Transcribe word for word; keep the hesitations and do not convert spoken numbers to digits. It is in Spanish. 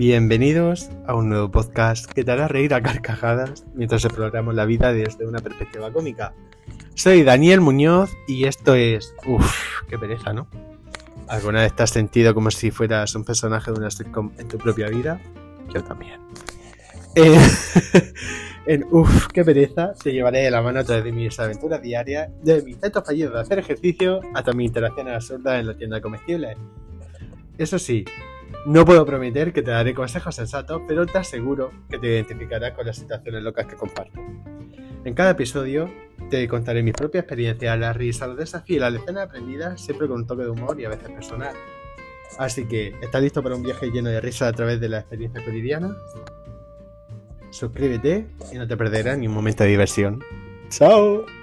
Bienvenidos a un nuevo podcast que te hará reír a carcajadas mientras exploramos la vida desde una perspectiva cómica. Soy Daniel Muñoz y esto es... Uff, qué pereza, ¿no? ¿Alguna vez te has sentido como si fueras un personaje de una sitcom en tu propia vida? Yo también. Eh, en Uff, qué pereza, te llevaré de la mano a través de mis aventuras diarias, de mis intentos fallidos de hacer ejercicio, hasta mis interacciones absurdas en la tienda de comestibles. Eso sí, no puedo prometer que te daré consejos sensatos, pero te aseguro que te identificarás con las situaciones locas que comparto. En cada episodio te contaré mi propia experiencia, las risas, los desafíos y las lecciones aprendidas, siempre con un toque de humor y a veces personal. Así que, ¿estás listo para un viaje lleno de risas a través de la experiencia cotidiana? Suscríbete y no te perderás ni un momento de diversión. ¡Chao!